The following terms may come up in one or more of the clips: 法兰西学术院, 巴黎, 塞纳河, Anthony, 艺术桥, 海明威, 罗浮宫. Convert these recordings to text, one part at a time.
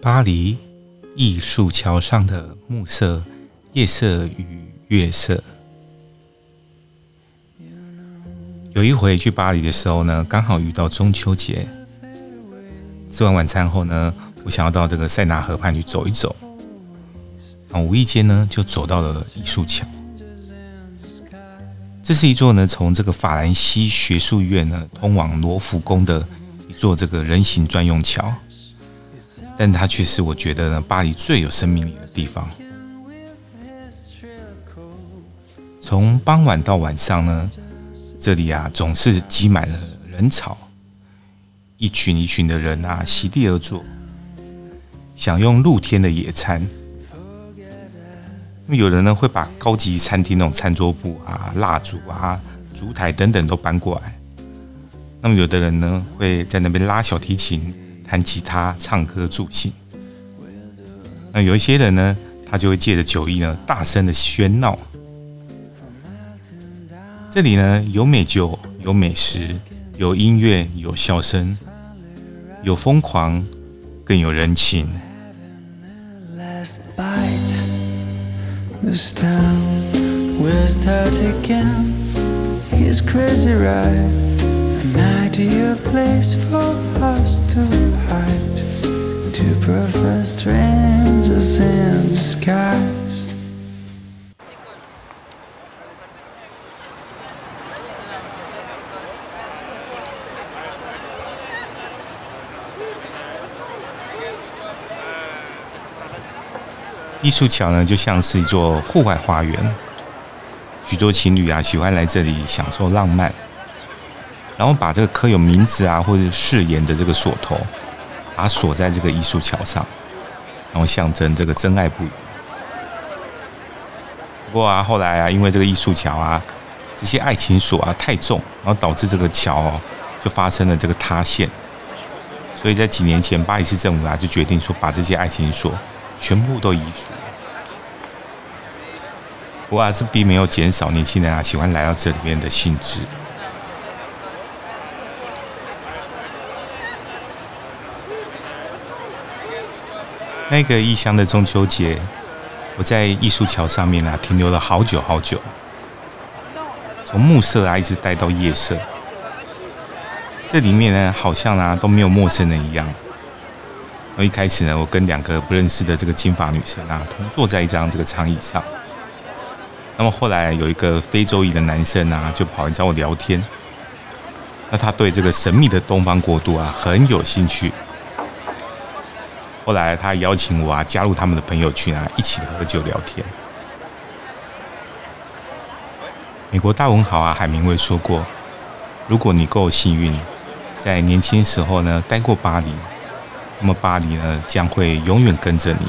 巴黎艺术桥上的暮色、夜色与月色。有一回去巴黎的时候呢，刚好遇到中秋节。吃完晚餐后呢，我想要到这个塞纳河畔去走一走，然后无意间呢就走到了艺术桥。这是一座呢从这个法兰西学术院呢通往罗浮宫的一座这个人行专用桥。但它却是我觉得呢巴黎最有生命力的地方。从傍晚到晚上呢，这里啊总是挤满了人潮，一群一群的人啊席地而坐，享用露天的野餐。有人呢会把高级餐厅那种餐桌布啊、蜡烛啊、烛台等等都搬过来。那么有的人呢会在那边拉小提琴，弹吉他、唱歌助兴。那有一些人呢，他就会借着酒意呢，大声的喧闹。这里呢，有美酒，有美食，有音乐，有笑声，有疯狂，更有人情。艺术桥呢，就像是一座户外花园，许多情侣啊喜欢来这里享受浪漫。然后把这个刻有名字啊或者誓言的这个锁头，把它锁在这个艺术桥上，然后象征这个真爱不渝。不过啊，后来啊，因为这个艺术桥啊，这些爱情锁啊太重，然后导致这个桥就发生了这个塌陷。所以在几年前，巴黎市政府啊就决定说，把这些爱情锁全部都移除。不过啊，这并没有减少年轻人啊喜欢来到这里面的兴致。那个异乡的中秋节，我在艺术桥上面啊停留了好久好久，从暮色啊一直待到夜色。这里面呢好像啊都没有陌生人一样。而一开始呢，我跟两个不认识的这个金发女生啊同坐在一张这个长椅上。那么后来有一个非洲裔的男生啊就跑来找我聊天，那他对这个神秘的东方国度啊很有兴趣。后来他邀请我啊加入他们的朋友群啊一起喝酒聊天。美国大文豪啊海明威说过，如果你够幸运，在年轻时候呢待过巴黎，那么巴黎呢将会永远跟着你，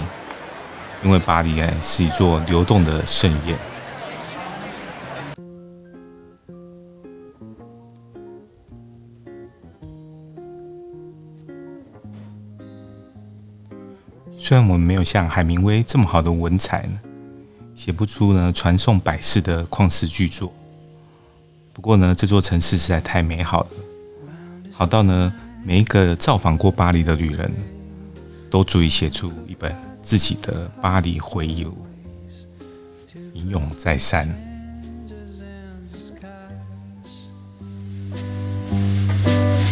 因为巴黎是一座流动的盛宴。虽然我们没有像海明威这么好的文采呢，写不出呢传颂百世的旷世巨作，不过呢，这座城市实在太美好了，好到呢每一个造访过巴黎的旅人，都足以写出一本自己的巴黎回忆录，吟咏再三。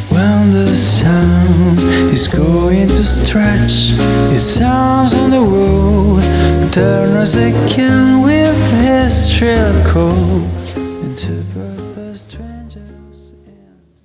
When the sun is going to stretch its arms on the road, turn as they can with his shrill call.